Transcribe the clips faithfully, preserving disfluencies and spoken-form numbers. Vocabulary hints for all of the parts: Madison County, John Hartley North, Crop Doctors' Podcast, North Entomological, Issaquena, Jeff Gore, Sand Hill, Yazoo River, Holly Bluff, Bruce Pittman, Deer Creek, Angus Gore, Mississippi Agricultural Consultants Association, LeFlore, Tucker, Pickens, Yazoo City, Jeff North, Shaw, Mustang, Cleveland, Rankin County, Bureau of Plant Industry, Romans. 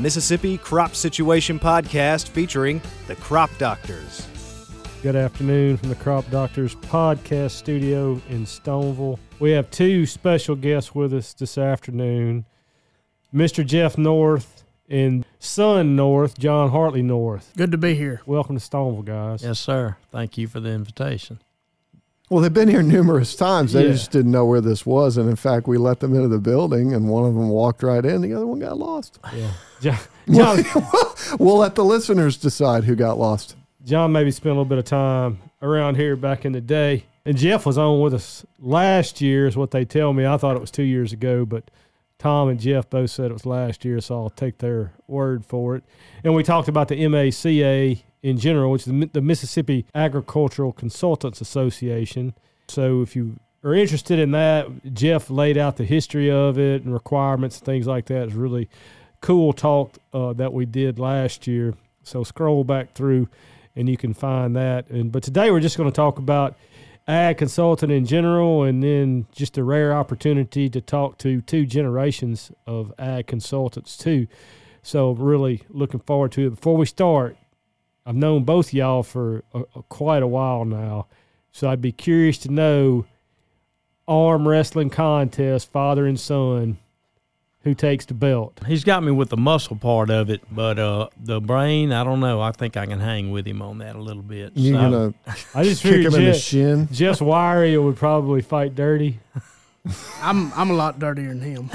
Mississippi Crop Situation Podcast featuring the Crop Doctors. Good afternoon from the Crop Doctors Podcast studio in Stoneville. We have two special guests with us this afternoon, Mister Jeff North and son North, John Hartley North. Good to be here. Welcome to Stoneville, guys. Yes, sir. Thank you for the invitation. Well, they've been here numerous times. They yeah. just didn't know where this was. And, in fact, we let them into the building, and one of them walked right in. The other one got lost. Yeah, John, John, we'll let the listeners decide who got lost. John maybe spent a little bit of time around here back in the day. And Jeff was on with us last year is what they tell me. I thought it was two years ago, but Tom and Jeff both said it was last year, so I'll take their word for it. And we talked about the M A C A in general, which is the Mississippi Agricultural Consultants Association. So if you are interested in that, Jeff laid out the history of it and requirements and things like that. It's really cool talk uh, that we did last year. So scroll back through and you can find that. And But today we're just going to talk about ag consultant in general, and then just a rare opportunity to talk to two generations of ag consultants too. So really looking forward to it. Before we start, I've known both y'all for a, a, quite a while now, so I'd be curious to know, arm wrestling contest, father and son, who takes the belt? He's got me with the muscle part of it, but uh, the brain, I don't know. I think I can hang with him on that a little bit. You're so going to kick him Jeff, in the shin? Jeff's wiry would probably fight dirty. I'm I'm a lot dirtier than him.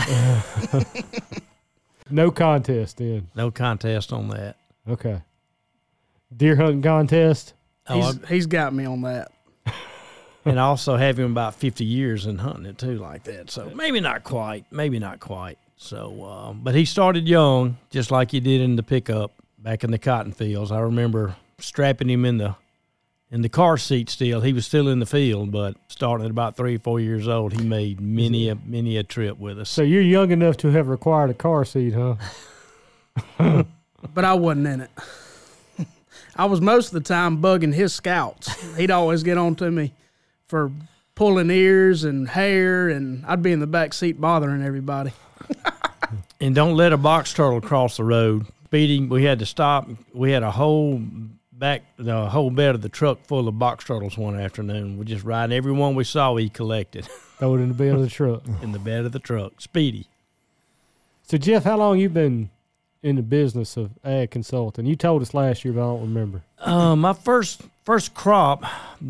No contest then? No contest on that. Okay. Deer hunting contest? Oh, he's, he's got me on that. And also have him about fifty years in hunting it too like that. So maybe not quite. Maybe not quite. So, uh, but he started young, just like he did in the pickup back in the cotton fields. I remember strapping him in the in the car seat still. He was still in the field, but starting at about three or four years old, he made many a, many a trip with us. So you're young enough to have required a car seat, huh? But I wasn't in it. I was most of the time bugging his scouts. He'd always get on to me for pulling ears and hair, and I'd be in the back seat bothering everybody. And don't let a box turtle cross the road. Speeding, we had to stop. We had a whole back, the whole bed of the truck full of box turtles one afternoon. We just riding every one we saw. We collected. Throw it in the bed of the truck. In the bed of the truck, Speedy. So Jeff, how long you been in the business of ag consulting? You told us last year, but I don't remember. Uh, my first first crop,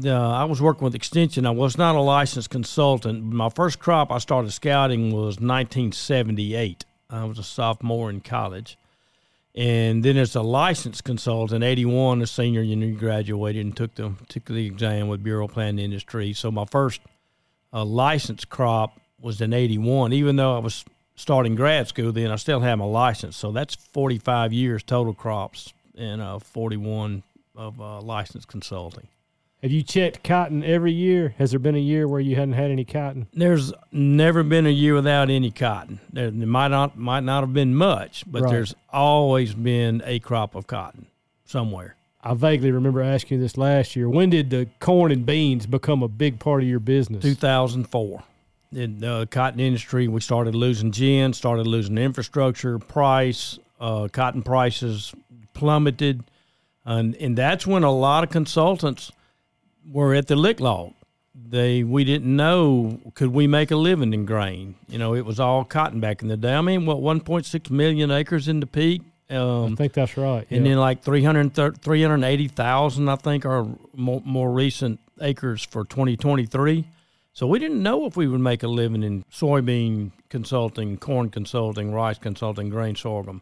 uh, I was working with Extension. I was not a licensed consultant. My first crop I started scouting was nineteen seventy-eight. I was a sophomore in college. And then as a licensed consultant, eighty-one, a senior, you know, you graduated and took the, took the exam with Bureau of Plant Industry. So my first uh, licensed crop was in eighty-one, even though I was starting grad school then, I still have my license. So that's forty-five years total crops and uh, forty-one of uh, licensed consulting. Have you checked cotton every year? Has there been a year where you hadn't had any cotton? There's never been a year without any cotton. There might not might not have been much, but right. There's always been a crop of cotton somewhere. I vaguely remember asking you this last year. When did the corn and beans become a big part of your business? two thousand four. In the cotton industry, we started losing gin, started losing infrastructure, price, uh, cotton prices plummeted. And, and that's when a lot of consultants were at the lick log. They, we didn't know, could we make a living in grain? You know, it was all cotton back in the day. I mean, what, one point six million acres in the peak? Um, I think that's right. And yeah. then like three hundred eighty thousand, I think, are more, more recent acres for twenty twenty-three. So we didn't know if we would make a living in soybean consulting, corn consulting, rice consulting, grain sorghum.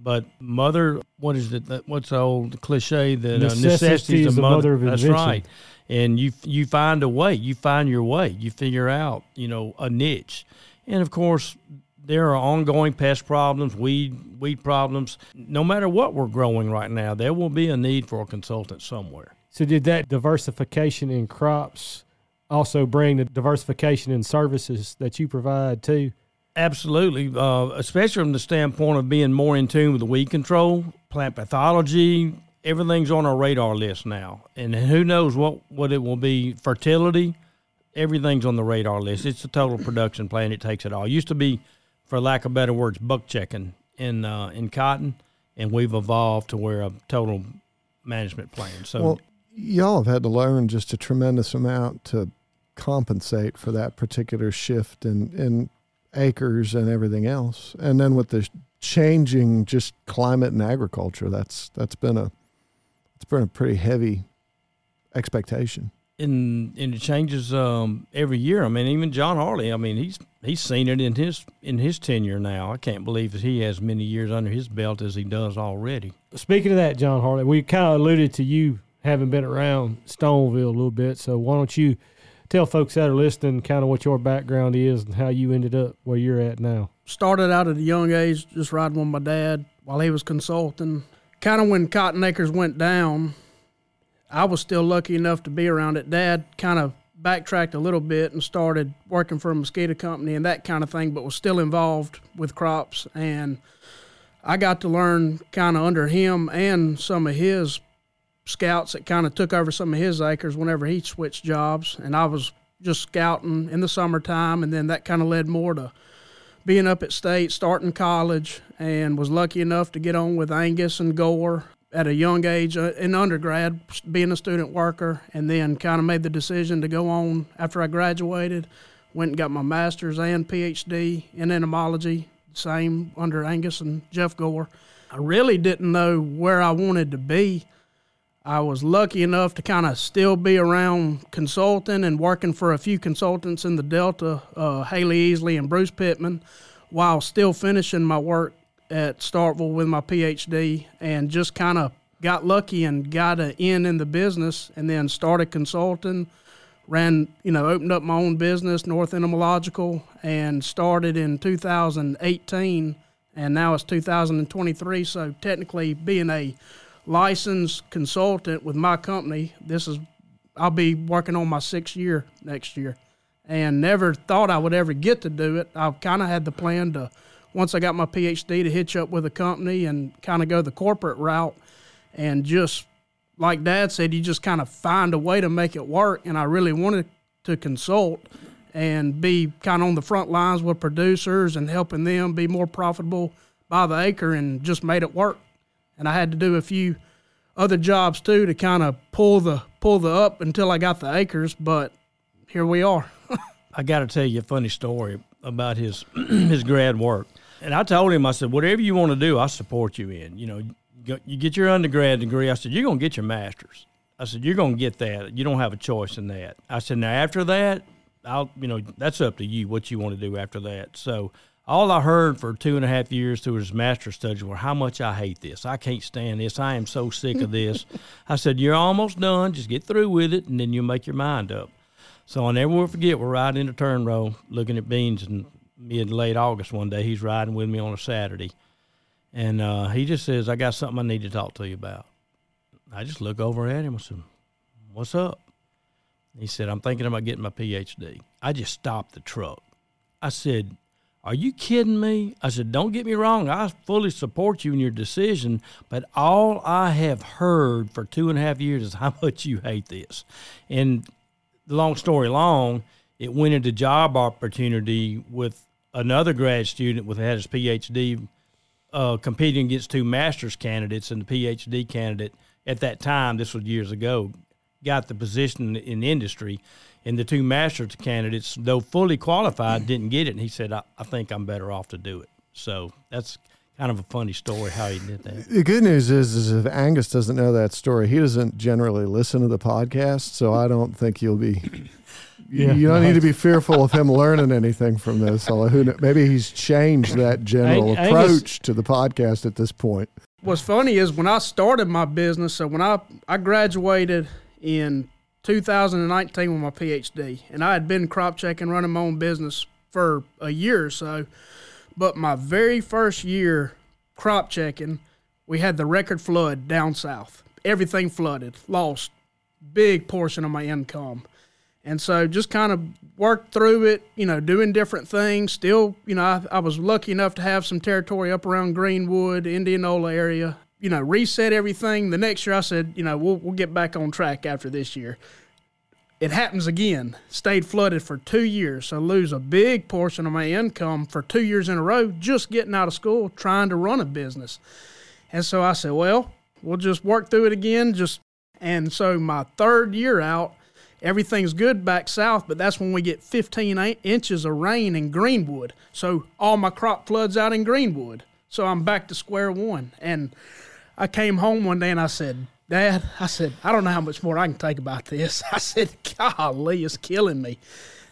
But mother, what is it? That, what's the old cliche that necessity, uh, necessity is the mother, mother of invention? That's right. And you you find a way. You find your way. You figure out, you know, a niche. And of course, there are ongoing pest problems, weed weed problems. No matter what we're growing right now, there will be a need for a consultant somewhere. So did that diversification in crops also bring the diversification in services that you provide too? Absolutely, uh, especially from the standpoint of being more in tune with the weed control, plant pathology. Everything's on our radar list now. And who knows what, what it will be. Fertility, everything's on the radar list. It's a total production plan. It takes it all. It used to be, for lack of better words, buck checking. in uh, in cotton, and we've evolved to where a total management plan. So, well, y'all have had to learn just a tremendous amount to compensate for that particular shift in, in acres and everything else. And then with the changing just climate and agriculture, that's that's been a it's been a pretty heavy expectation. And and it changes um, every year. I mean, even John Harley, I mean, he's he's seen it in his in his tenure now. I can't believe that he has many years under his belt as he does already. Speaking of that, John Harley, we kind of alluded to you having been around Stoneville a little bit, so why don't you tell folks that are listening kind of what your background is and how you ended up where you're at now. Started out at a young age, just riding with my dad while he was consulting. Kind of when cotton acres went down, I was still lucky enough to be around it. Dad kind of backtracked a little bit and started working for a mosquito company and that kind of thing, but was still involved with crops. And I got to learn kind of under him and some of his scouts that kind of took over some of his acres whenever he switched jobs, and I was just scouting in the summertime, and then that kind of led more to being up at state, starting college, and was lucky enough to get on with Angus and Gore at a young age in undergrad, being a student worker, and then kind of made the decision to go on after I graduated, went and got my master's and P H D in entomology, same under Angus and Jeff Gore. I really didn't know where I wanted to be. I was lucky enough to kind of still be around consulting and working for a few consultants in the Delta, uh, Haley Easley and Bruce Pittman, while still finishing my work at Starkville with my P H D, and just kind of got lucky and got an in in the business, and then started consulting, ran, you know, opened up my own business, North Entomological, and started in two thousand eighteen, and now it's two thousand twenty-three, so technically being a licensed consultant with my company, this is I'll be working on my sixth year next year, and never thought I would ever get to do it. I've kind of had the plan to, once I got my P H D, to hitch up with a company and kind of go the corporate route, and just like Dad said, you just kind of find a way to make it work. And I really wanted to consult and be kind of on the front lines with producers and helping them be more profitable by the acre, and just made it work. And I had to do a few other jobs too to kind of pull the pull the up until I got the acres, but here we are. I got to tell you a funny story about his his grad work. And I told him, I said, whatever you want to do, I support you in. You know, you get your undergrad degree. I said, you're going to get your master's. I said, you're going to get that. You don't have a choice in that. I said, now after that, I'll, you know, that's up to you what you want to do after that. So all I heard for two and a half years through his master's studies were how much I hate this. I can't stand this. I am so sick of this. I said, you're almost done. Just get through with it, and then you'll make your mind up. So I never will forget, we're riding in the turn row looking at beans in mid late August one day. He's riding with me on a Saturday. And uh, he just says, I got something I need to talk to you about. I just look over at him. I said, what's up? He said, I'm thinking about getting my P H D. I just stopped the truck. I said, are you kidding me? I said, don't get me wrong. I fully support you in your decision, but all I have heard for two and a half years is how much you hate this. And long story long, it went into job opportunity with another grad student with had his P H D uh, competing against two master's candidates, and the P H D candidate at that time, this was years ago, got the position in industry, and the two master's candidates, though fully qualified, didn't get it. And he said, I, I think I'm better off to do it. So that's kind of a funny story how he did that. The good news is, is if Angus doesn't know that story, he doesn't generally listen to the podcast, so I don't think you'll be yeah, you don't no. need to be fearful of him learning anything from this. Who maybe he's changed that general Ang- approach Angus. to the podcast at this point. What's funny is when I started my business, so when I, I graduated in two thousand nineteen with my P H D, and I had been crop checking, running my own business for a year or so, but my very first year crop checking, we had the record flood down south. Everything flooded, lost big portion of my income. And so just kind of worked through it, you know, doing different things. Still, you know, I, I was lucky enough to have some territory up around Greenwood, Indianola area. You know, reset everything. The next year I said, you know, we'll we'll get back on track after this year. It happens again. Stayed flooded for two years, so lose a big portion of my income for two years in a row just getting out of school trying to run a business. And so I said, well, we'll just work through it again. Just And so my third year out, everything's good back south, but that's when we get fifteen inches of rain in Greenwood. So all my crop floods out in Greenwood. So I'm back to square one. And I came home one day and I said, Dad, I said, I don't know how much more I can take about this. I said, golly, it's killing me.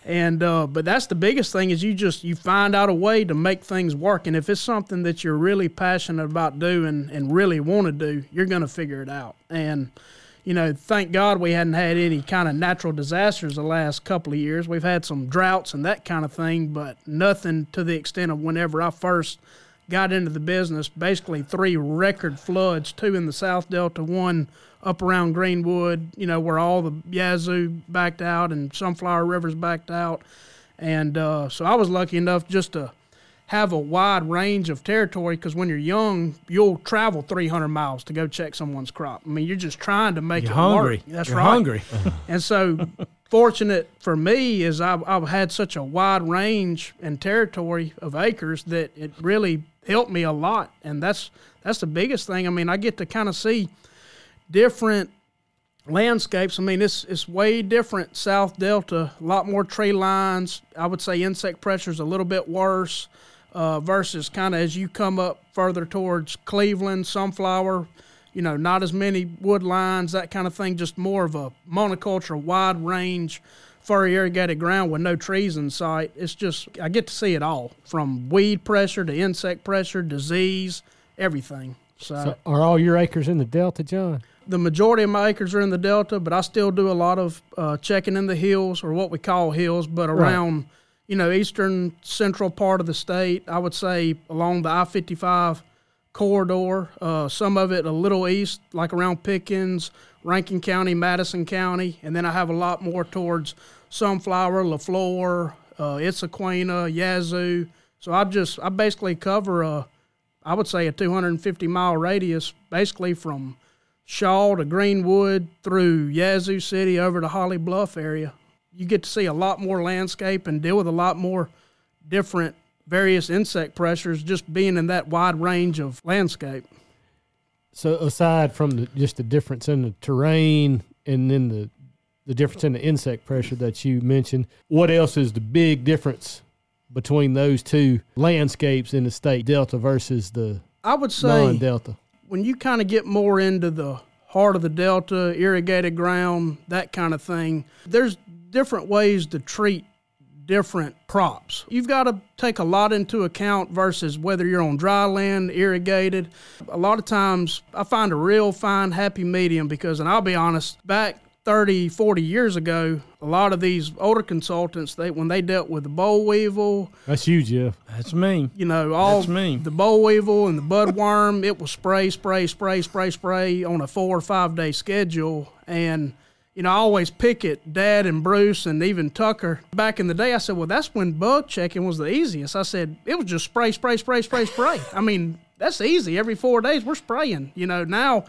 And, uh, but that's the biggest thing is you just, you find out a way to make things work. And if it's something that you're really passionate about doing and really want to do, you're going to figure it out. And, you know, thank God we hadn't had any kind of natural disasters the last couple of years. We've had some droughts and that kind of thing, but nothing to the extent of whenever I first got into the business, basically three record floods, two in the South Delta, one up around Greenwood, you know, where all the Yazoo backed out and Sunflower River's backed out. And uh, so I was lucky enough just to have a wide range of territory because when you're young, you'll travel three hundred miles to go check someone's crop. I mean, you're just trying to make you're it hungry. work. That's you're right. hungry. And so fortunate for me is I've, I've had such a wide range and territory of acres that it really helped me a lot, and that's that's the biggest thing. I mean, I get to kind of see different landscapes. I mean, it's it's way different South Delta, a lot more tree lines. I would say insect pressure is a little bit worse uh, versus kind of as you come up further towards Cleveland, Sunflower, you know, not as many wood lines, that kind of thing, just more of a monoculture, wide range, furry irrigated ground with no trees in sight. It's just, I get to see it all, from weed pressure to insect pressure, disease, everything. So, so are all your acres in the Delta, John? The majority of my acres are in the Delta, but I still do a lot of uh, checking in the hills, or what we call hills, but around, right. you know, eastern central part of the state, I would say along the I fifty-five corridor, uh, some of it a little east, like around Pickens, Rankin County, Madison County, and then I have a lot more towards Sunflower, LeFlore, uh, Issaquena, Yazoo. So I just, I basically cover a, I would say a two hundred fifty mile radius, basically from Shaw to Greenwood through Yazoo City over to Holly Bluff area. You get to see a lot more landscape and deal with a lot more different various insect pressures just being in that wide range of landscape. So aside from the, just the difference in the terrain and then the, the difference in the insect pressure that you mentioned, what else is the big difference between those two landscapes in the state Delta versus the I would say non-Delta? When you kind of get more into the heart of the Delta, irrigated ground, that kind of thing, there's different ways to treat different crops. You've got to take a lot into account versus whether you're on dry land, irrigated. A lot of times I find a real fine happy medium because, and I'll be honest, back thirty, forty years ago, a lot of these older consultants, they when they dealt with the boll weevil. That's you, Jeff. That's me. You know, all That's me. the boll weevil and the budworm, it was spray, spray, spray, spray, spray on a four or five day schedule. And, you know, I always pick at Dad and Bruce and even Tucker. Back in the day, I said, well, that's when bug checking was the easiest. I said, it was just spray, spray, spray, spray, spray. I mean, that's easy. Every four days we're spraying. You know, now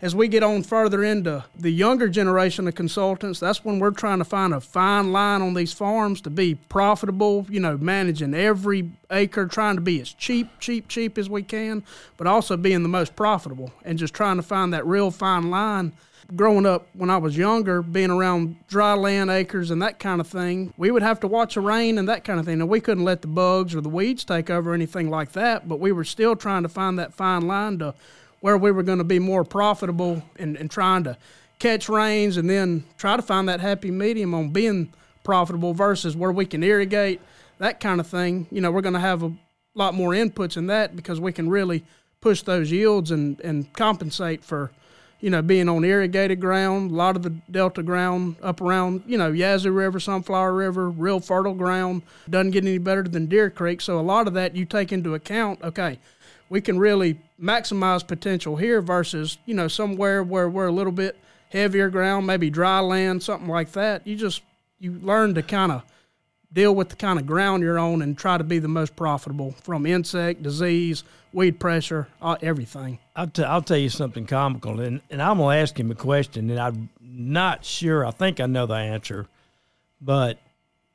as we get on further into the younger generation of consultants, that's when we're trying to find a fine line on these farms to be profitable, you know, managing every acre, trying to be as cheap, cheap, cheap as we can, but also being the most profitable and just trying to find that real fine line. Growing up when I was younger, being around dry land acres and that kind of thing, we would have to watch the rain and that kind of thing. And we couldn't let the bugs or the weeds take over or anything like that, but we were still trying to find that fine line to where we were going to be more profitable and, and trying to catch rains and then try to find that happy medium on being profitable versus where we can irrigate, that kind of thing. You know, we're going to have a lot more inputs in that because we can really push those yields and, and compensate for, you know, being on irrigated ground, a lot of the Delta ground up around, you know, Yazoo River, Sunflower River, real fertile ground, doesn't get any better than Deer Creek. So a lot of that you take into account, okay, we can really maximize potential here versus, you know, somewhere where we're a little bit heavier ground, maybe dry land, something like that. You just, you learn to kind of deal with the kind of ground you're on and try to be the most profitable from insect, disease, weed pressure, uh, everything. I'll, t- I'll tell you something comical, and, and I'm going to ask him a question, and I'm not sure. I think I know the answer, but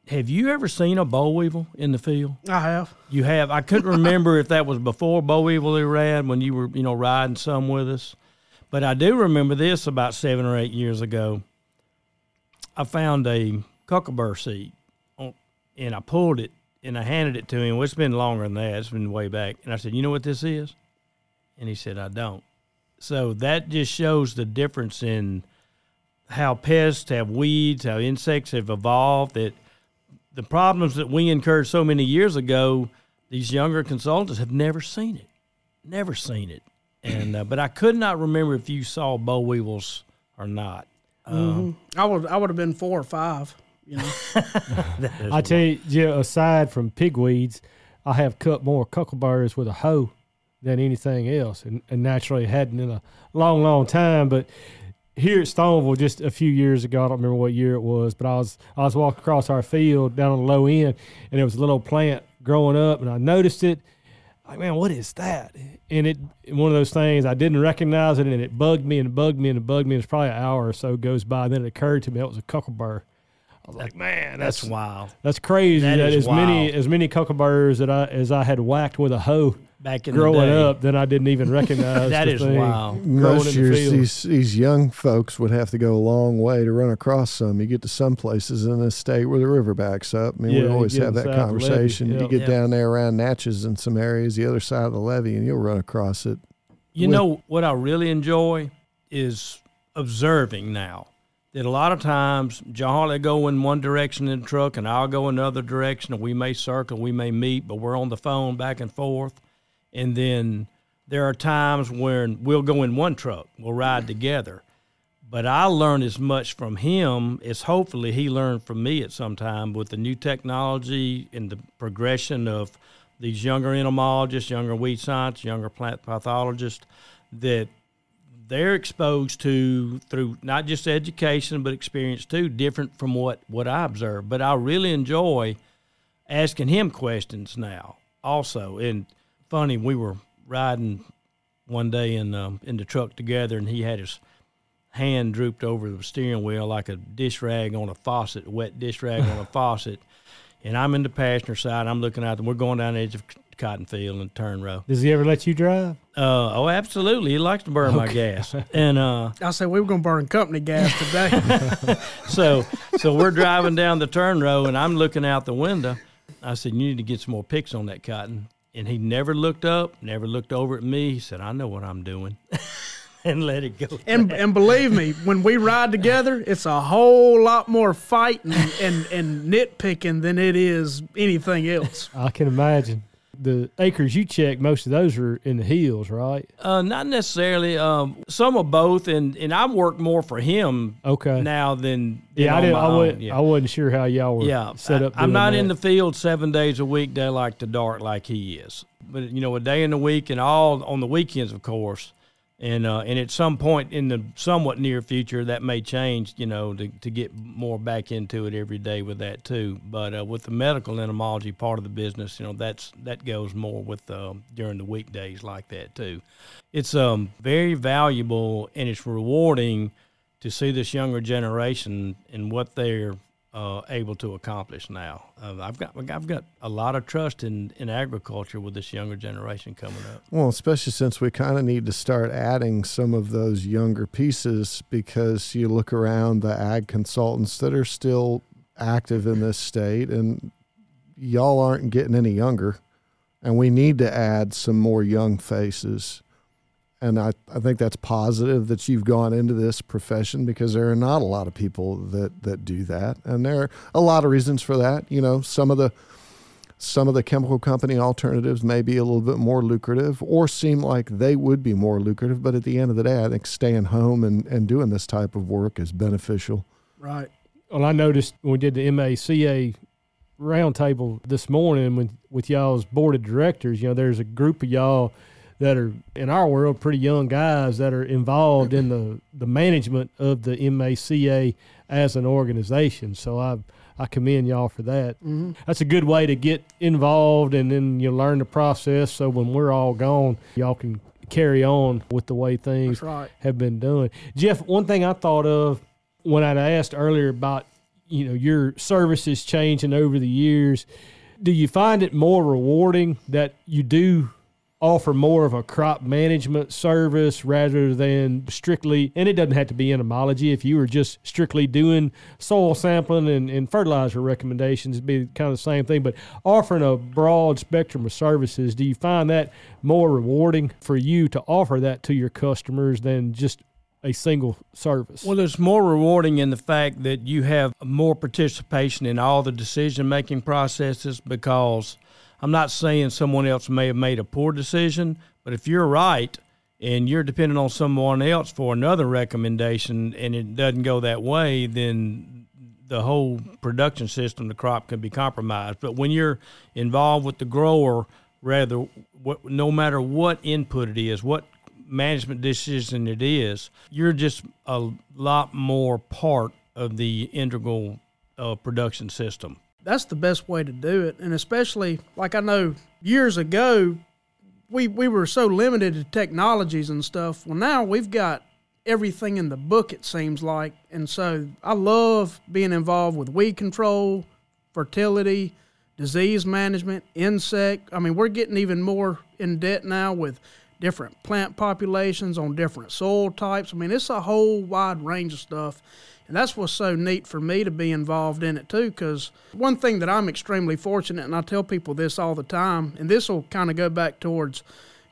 have you ever seen a boll weevil in the field? I have. You have? I couldn't remember if that was before boll weevil erad when you were, you know, riding some with us, but I do remember this about seven or eight years ago. I found a cucumber seed, and I pulled it, and I handed it to him. Well, it's been longer than that. It's been way back. And I said, you know what this is? And he said, I don't. So that just shows the difference in how pests have weeds, how insects have evolved, that the problems that we incurred so many years ago, these younger consultants have never seen it, never seen it. And uh, but I could not remember if you saw boll weevils or not. Um, mm-hmm. I would I would have been four or five. You know? I tell you, you know, aside from pigweeds, I have cut more cucumbers with a hoe than anything else, and, and naturally hadn't in a long, long time. But here at Stoneville, just a few years ago, I don't remember what year it was, but I was I was walking across our field down on the low end, and there was a little plant growing up, and I noticed it. Like, man, what is that? And it one of those things, I didn't recognize it, and it bugged me and bugged me and bugged me. It was probably an hour or so goes by, and then it occurred to me it was a cucumber. I was like, man, that's, that's wild. That's crazy. That, that is as wild. many as many cucumbers that I as I had whacked with a hoe back in growing the day. up that I didn't even recognize. that the is thing. wild. Most years, the these these young folks would have to go a long way to run across some. You get to some places in this state where the river backs up. I mean, yeah, we always have that conversation. Yep. You get yep. down there around Natchez in some areas, the other side of the levee, and you'll run across it. You with, know what I really enjoy is observing now. That a lot of times, John will go in one direction in the truck, and I'll go another direction, and we may circle, we may meet, but we're on the phone back and forth. And then there are times when we'll go in one truck, we'll ride together. But I learn as much from him as hopefully he learned from me at some time with the new technology and the progression of these younger entomologists, younger weed scientists, younger plant pathologists that they're exposed to through not just education, but experience too, different from what, what I observe. But I really enjoy asking him questions now also. And funny, we were riding one day in, um, in the truck together, and he had his hand drooped over the steering wheel like a dish rag on a faucet, a wet dish rag on a faucet. And I'm in the passenger side. I'm looking out, and we're going down the edge of cotton field and turn row. Does he ever let you drive? Uh, oh, absolutely. He likes to burn okay. my gas. And uh, I said we were going to burn company gas today. so so we're driving down the turn row, and I'm looking out the window. I said, you need to get some more picks on that cotton. And he never looked up, never looked over at me. He said, I know what I'm doing. And let it go. And and believe me, when we ride together, it's a whole lot more fighting and, and nitpicking than it is anything else. I can imagine. The acres you check, most of those are in the hills, right? Uh, not necessarily. Um, some are both, and, and I work more for him okay. now than, than yeah, I didn't, I wasn't, yeah. I wasn't sure how y'all were yeah, set up. I, I'm not that. in the field seven days a week, daylight to dark like he is. But, you know, a day in the week and all on the weekends, of course. And uh, and at some point in the somewhat near future, that may change, you know, to, to get more back into it every day with that too. But uh, with the medical entomology part of the business, you know, that's that goes more with uh, during the weekdays like that too. It's um very valuable, and it's rewarding to see this younger generation and what they're uh, able to accomplish now. Uh, I've got I've got a lot of trust in, in agriculture with this younger generation coming up. Well, especially since we kind of need to start adding some of those younger pieces, because you look around the ag consultants that are still active in this state, and y'all aren't getting any younger, and we need to add some more young faces. And I, I think that's positive that you've gone into this profession, because there are not a lot of people that, that do that. And there are a lot of reasons for that. You know, some of the some of the chemical company alternatives may be a little bit more lucrative, or seem like they would be more lucrative. But at the end of the day, I think staying home and, and doing this type of work is beneficial. Right. Well, I noticed when we did the M A C A roundtable this morning with, with y'all's board of directors, you know, there's a group of y'all that are, in our world, pretty young guys that are involved in the, the management of the M A C A as an organization. So I I commend y'all for that. Mm-hmm. That's a good way to get involved, and then you learn the process, so when we're all gone, y'all can carry on with the way things right. have been done. Jeff, one thing I thought of when I'd asked earlier about, you know, your services changing over the years, do you find it more rewarding that you do offer more of a crop management service rather than strictly, and it doesn't have to be entomology, if you were just strictly doing soil sampling and, and fertilizer recommendations, it'd be kind of the same thing, but offering a broad spectrum of services, do you find that more rewarding for you to offer that to your customers than just a single service? Well, it's more rewarding in the fact that you have more participation in all the decision-making processes, because I'm not saying someone else may have made a poor decision, but if you're right and you're depending on someone else for another recommendation and it doesn't go that way, then the whole production system, the crop, can be compromised. But when you're involved with the grower, rather, what, no matter what input it is, what management decision it is, you're just a lot more part of the integral uh, production system. That's the best way to do it. And especially, like, I know years ago, we we were so limited to technologies and stuff. Well, now we've got everything in the book, it seems like. And so I love being involved with weed control, fertility, disease management, insect. I mean, we're getting even more in debt now with different plant populations on different soil types. I mean, it's a whole wide range of stuff. And that's what's so neat for me to be involved in it, too, because one thing that I'm extremely fortunate, and I tell people this all the time, and this will kind of go back towards,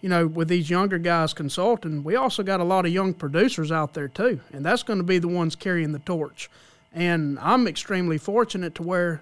you know, with these younger guys consulting, we also got a lot of young producers out there, too, and that's going to be the ones carrying the torch. And I'm extremely fortunate to where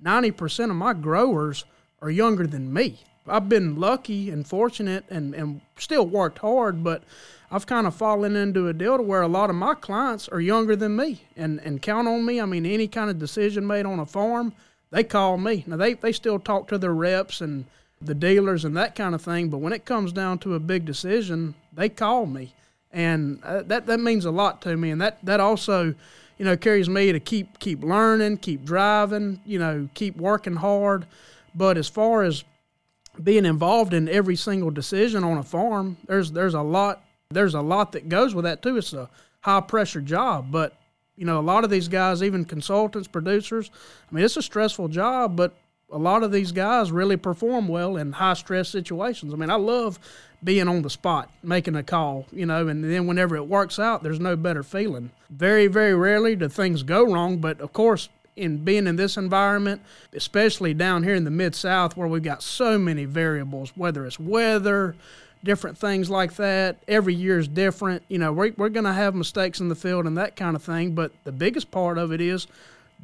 ninety percent of my growers are younger than me. I've been lucky and fortunate and, and still worked hard, but I've kind of fallen into a deal to where a lot of my clients are younger than me and, and count on me. I mean, any kind of decision made on a farm, they call me. Now, they, they still talk to their reps and the dealers and that kind of thing, but when it comes down to a big decision, they call me. And uh, that, that means a lot to me, and that, that also, you know, carries me to keep keep learning, keep driving, you know, keep working hard. But as far as being involved in every single decision on a farm, there's there's a lot there's a lot that goes with that too. It's a high pressure job, but you know, a lot of these guys, even consultants, producers, I mean, it's a stressful job, but a lot of these guys really perform well in high stress situations. I mean, I love being on the spot, making a call, you know, and then whenever it works out, there's no better feeling. Very, very rarely do things go wrong, but of course, in being in this environment, especially down here in the Mid-South where we've got so many variables, whether it's weather, different things like that, every year is different. You know, we're, we're going to have mistakes in the field and that kind of thing, but the biggest part of it is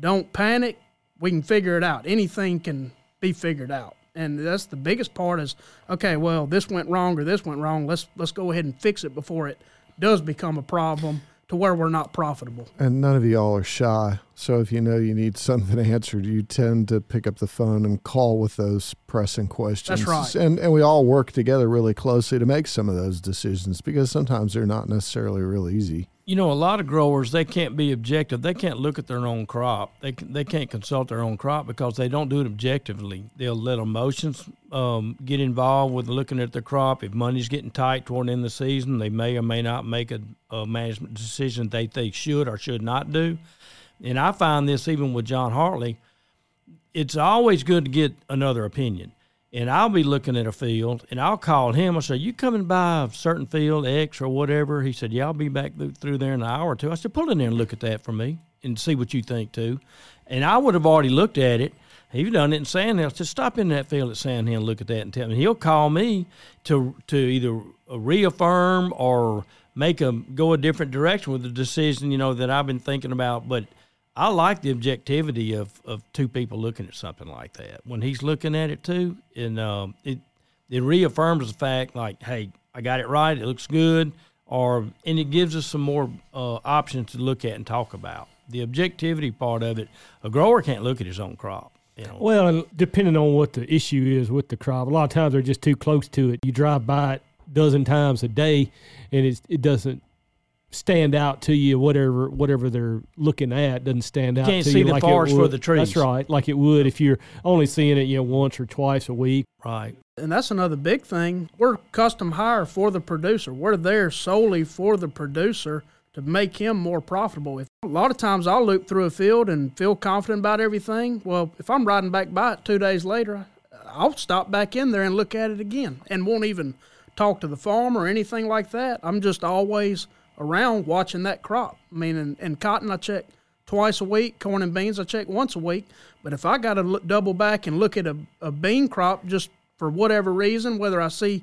don't panic. We can figure it out. Anything can be figured out. And that's the biggest part is, okay, well, this went wrong or this went wrong. Let's let's go ahead and fix it before it does become a problem to where we're not profitable. And none of y'all are shy. So if you know you need something answered, you tend to pick up the phone and call with those pressing questions. That's right. And, and we all work together really closely to make some of those decisions, because sometimes they're not necessarily real easy. You know, a lot of growers, they can't be objective. They can't look at their own crop. They can, they can't consult their own crop because they don't do it objectively. They'll let emotions um, get involved with looking at their crop. If money's getting tight toward the end of the season, they may or may not make a, a management decision they think should or should not do. And I find this even with John Hartley, it's always good to get another opinion. And I'll be looking at a field, and I'll call him. I say, you coming by a certain field, X or whatever? He said, yeah, I'll be back th- through there in an hour or two. I said, pull in there and look at that for me and see what you think, too. And I would have already looked at it. He's done it in Sand Hill. Just stop in that field at Sand Hill and look at that and tell me. He'll call me to to either reaffirm or make a, go a different direction with the decision, you know, that I've been thinking about. But I like the objectivity of, of two people looking at something like that. When he's looking at it too, and um, it it reaffirms the fact, like, hey, I got it right, it looks good, or and it gives us some more uh, options to look at and talk about. The objectivity part of it, a grower can't look at his own crop. You know. Well, depending on what the issue is with the crop, a lot of times they're just too close to it. You drive by it a dozen times a day, and it's, it doesn't stand out to you, whatever whatever they're looking at doesn't stand out to you. Can't see the forest for the trees. That's right, like it would if you're only seeing it, you know, once or twice a week. Right. And that's another big thing. We're custom hire for the producer. We're there solely for the producer to make him more profitable. If, a lot of times I'll loop through a field and feel confident about everything. Well, if I'm riding back by it two days later, I'll stop back in there and look at it again and won't even talk to the farmer or anything like that. I'm just always around watching that crop. I mean, in, in cotton, I check twice a week. Corn and beans, I check once a week. But if I got to look, double back and look at a, a bean crop just for whatever reason, whether I see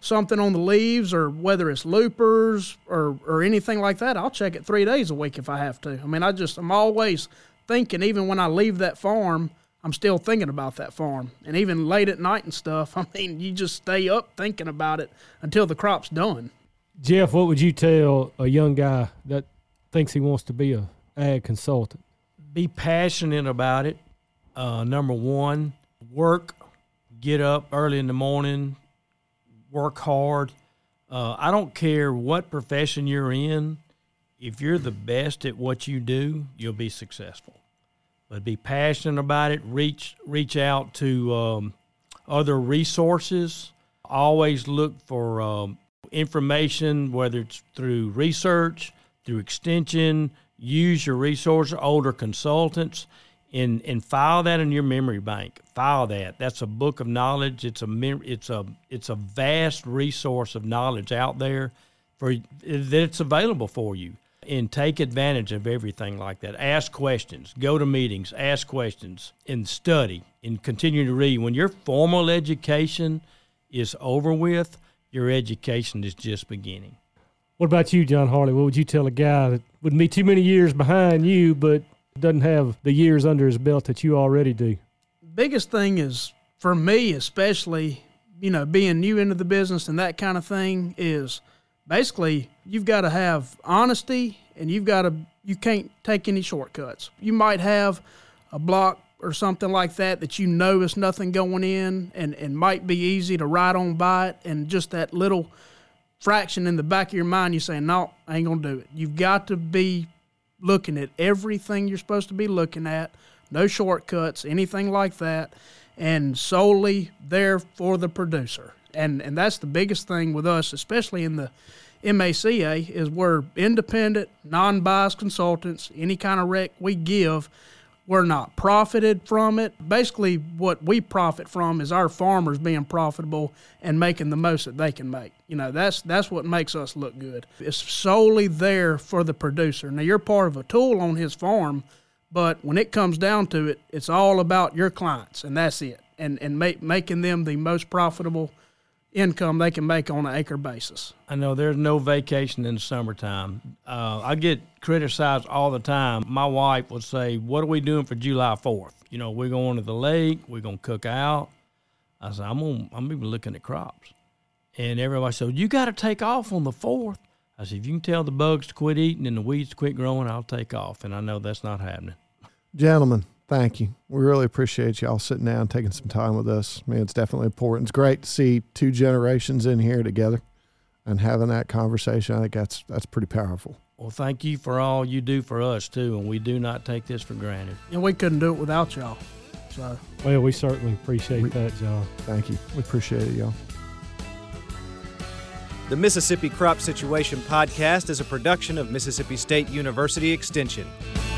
something on the leaves or whether it's loopers or, or anything like that, I'll check it three days a week if I have to. I mean, I just, I'm always thinking, even when I leave that farm, I'm still thinking about that farm. And even late at night and stuff, I mean, you just stay up thinking about it until the crop's done. Jeff, what would you tell a young guy that thinks he wants to be a ag consultant? Be passionate about it. Uh, number one, work, get up early in the morning, work hard. Uh, I don't care what profession you're in. If you're the best at what you do, you'll be successful. But be passionate about it. Reach reach out to um, other resources. Always look for um, information, whether it's through research, through extension. Use your resources, older consultants, and, and file that in your memory bank. File that. That's a book of knowledge. It's a mem- it's a it's a vast resource of knowledge out there for that's available for you. And take advantage of everything like that. Ask questions. Go to meetings. Ask questions. And study. And continue to read. When your formal education is over with, your education is just beginning. What about you, John Harley? What would you tell a guy that wouldn't be too many years behind you but doesn't have the years under his belt that you already do? Biggest thing is, for me especially, you know, being new into the business and that kind of thing is – basically, you've got to have honesty, and you've got to you can't take any shortcuts. You might have a block or something like that that you know is nothing going in, and and might be easy to ride on by it, and just that little fraction in the back of your mind, you're saying, "No, I ain't gonna do it." You've got to be looking at everything you're supposed to be looking at. No shortcuts, anything like that, and solely there for the producer. And and that's the biggest thing with us, especially in the M A C A, is we're independent, non-biased consultants. Any kind of rec we give, we're not profited from it. Basically, what we profit from is our farmers being profitable and making the most that they can make. You know, that's that's what makes us look good. It's solely there for the producer. Now, you're part of a tool on his farm, but when it comes down to it, it's all about your clients, and that's it, and, and make, making them the most profitable income they can make on an acre basis. I know there's no vacation in the summertime. Uh, I get criticized all the time. My wife would say, "What are we doing for July fourth? You know, we're going to the lake. We're going to cook out." I said, I'm going I'm even looking at crops. And everybody said, "You got to take off on the fourth. I said, "If you can tell the bugs to quit eating and the weeds to quit growing, I'll take off." And I know that's not happening. Gentlemen, thank you. We really appreciate y'all sitting down and taking some time with us. Man, it's definitely important. It's great to see two generations in here together and having that conversation. I think that's that's pretty powerful. Well, thank you for all you do for us, too, and we do not take this for granted. And we couldn't do it without y'all. So, well, we certainly appreciate we, that, John. Thank you. We appreciate it, y'all. The Mississippi Crop Situation Podcast is a production of Mississippi State University Extension.